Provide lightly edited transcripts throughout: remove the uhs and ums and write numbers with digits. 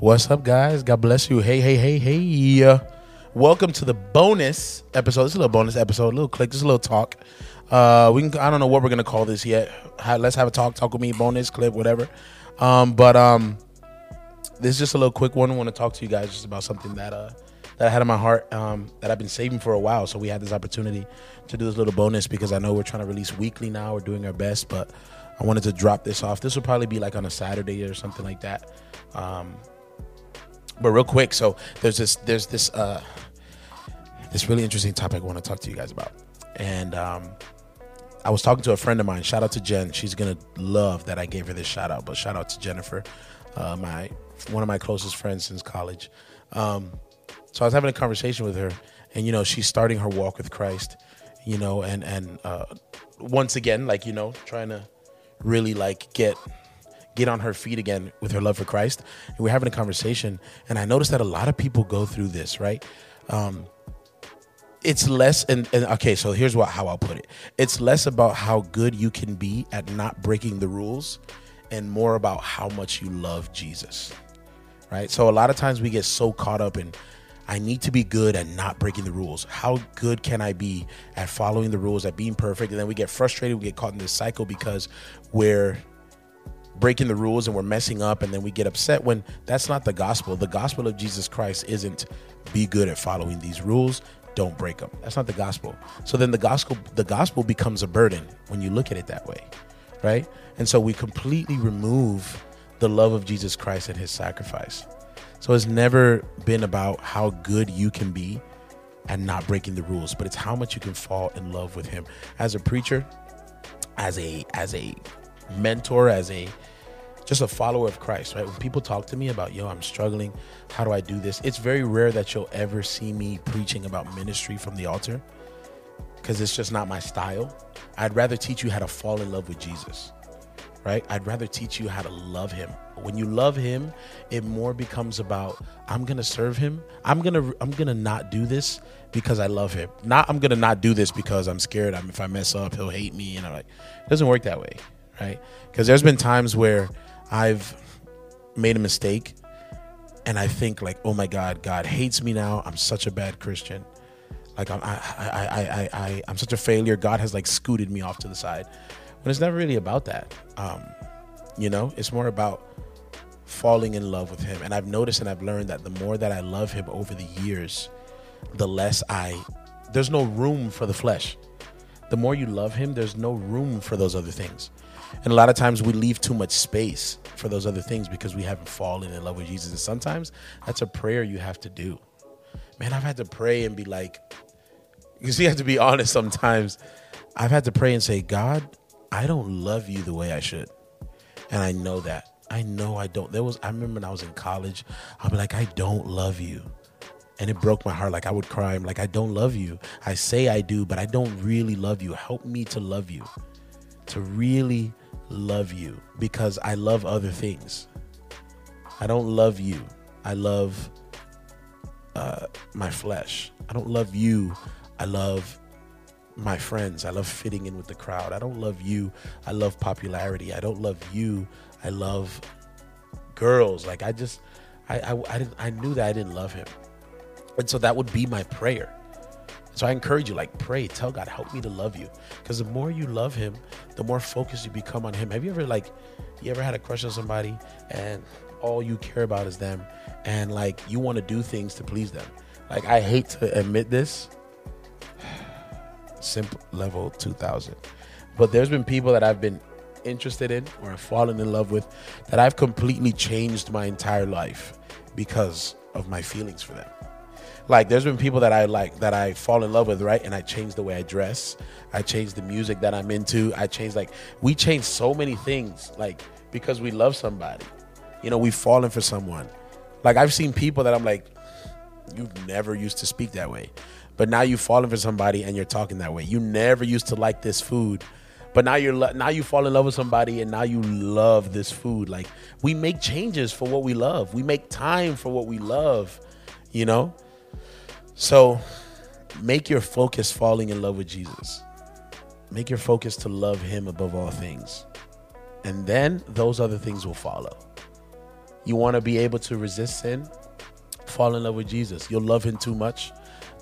What's up, guys? God bless you. Hey. Welcome to the bonus episode. This is a little bonus episode, a little click, just a little talk. I don't know what we're going to call this yet. Let's have a talk with me, bonus, clip, whatever. This is just a little quick one. I want to talk to you guys just about something that I had in my heart that I've been saving for a while. So we had this opportunity to do this little bonus because I know we're trying to release weekly now. We're doing our best, but I wanted to drop this off. This will probably be like on a Saturday or something like that. But real quick, so there's this really interesting topic I want to talk to you guys about. And I was talking to a friend of mine. Shout out to Jen. She's going to love that I gave her this shout out. But shout out to Jennifer, one of my closest friends since college. So I was having a conversation with her. And, you know, she's starting her walk with Christ, you know, and once again, like, you know, trying to really like get on her feet again with her love for Christ. And we're having a conversation, and I noticed that a lot of people go through this, right? It's less, and okay, so here's how I'll put it. It's less about how good you can be at not breaking the rules and more about how much you love Jesus, right? So a lot of times we get so caught up in, I need to be good at not breaking the rules. How good can I be at following the rules, at being perfect? And then we get frustrated, we get caught in this cycle because we're breaking the rules and we're messing up, and then we get upset when that's not the gospel. The gospel of Jesus Christ isn't be good at following these rules, don't break them. That's not the gospel. So then the gospel becomes a burden when you look at it that way, right? And so we completely remove the love of Jesus Christ and his sacrifice. So it's never been about how good you can be at not breaking the rules, but it's how much you can fall in love with him. As a preacher, as a mentor, just a follower of Christ, right? When people talk to me about, yo, I'm struggling, how do I do this? It's very rare that you'll ever see me preaching about ministry from the altar because it's just not my style. I'd rather teach you how to fall in love with Jesus, right? I'd rather teach you how to love him. When you love him, it more becomes about, I'm going to serve him. I'm going to not do this because I love him. Not I'm going to not do this because I'm scared. If I mess up, he'll hate me. And I'm like, it doesn't work that way, right? Because there's been times where I've made a mistake and I think like, oh my God, God hates me now. I'm such a bad Christian. Like I'm such a failure. God has like scooted me off to the side. But it's never really about that. You know, it's more about falling in love with him. And I've noticed and I've learned that the more that I love him over the years, the less there's no room for the flesh. The more you love him, there's no room for those other things. And a lot of times we leave too much space for those other things because we haven't fallen in love with Jesus. And sometimes that's a prayer you have to do. Man, I've had to pray and be like, because you have to be honest sometimes. I've had to pray and say, God, I don't love you the way I should. And I know that. I know I don't. I remember when I was in college, I'd be like, I don't love you. And it broke my heart. Like I would cry. I'm like, I don't love you. I say I do, but I don't really love you. Help me to love you. To really love you, because I love other things. I don't love you. I love my flesh. I don't love you. I love my friends. I love fitting in with the crowd. I don't love you. I love popularity. I don't love you. I love girls. Like I knew that I didn't love him. And so that would be my prayer. So I encourage you, like, pray, tell God, help me to love you. Because the more you love him, the more focused you become on him. Have you ever had a crush on somebody and all you care about is them, and like you want to do things to please them? Like, I hate to admit this, simple level 2000, but there's been people that I've been interested in or fallen in love with that I've completely changed my entire life because of my feelings for them. Like, there's been people that I like, that I fall in love with, right? And I change the way I dress. I change the music that I'm into. I change, like, we change so many things, like, because we love somebody. You know, we've fallen for someone. Like, I've seen people that I'm like, you never used to speak that way. But now you've fallen for somebody and you're talking that way. You never used to like this food. But now you fall in love with somebody and now you love this food. Like, we make changes for what we love. We make time for what we love, you know? So make your focus falling in love with Jesus. Make your focus to love him above all things. And then those other things will follow. You want to be able to resist sin? Fall in love with Jesus. You'll love him too much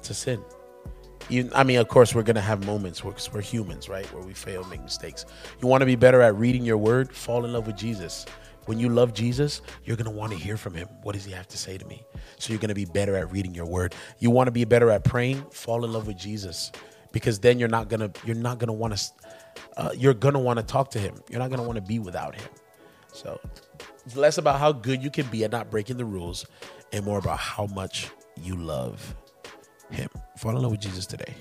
to sin. Of course, we're going to have moments where we're humans, right? Where we fail, make mistakes. You want to be better at reading your word? Fall in love with Jesus. When you love Jesus, you're going to want to hear from him. What does he have to say to me? So you're going to be better at reading your word. You want to be better at praying? Fall in love with Jesus, because then you're going to want to talk to him. You're not going to want to be without him. So it's less about how good you can be at not breaking the rules and more about how much you love him. Fall in love with Jesus today.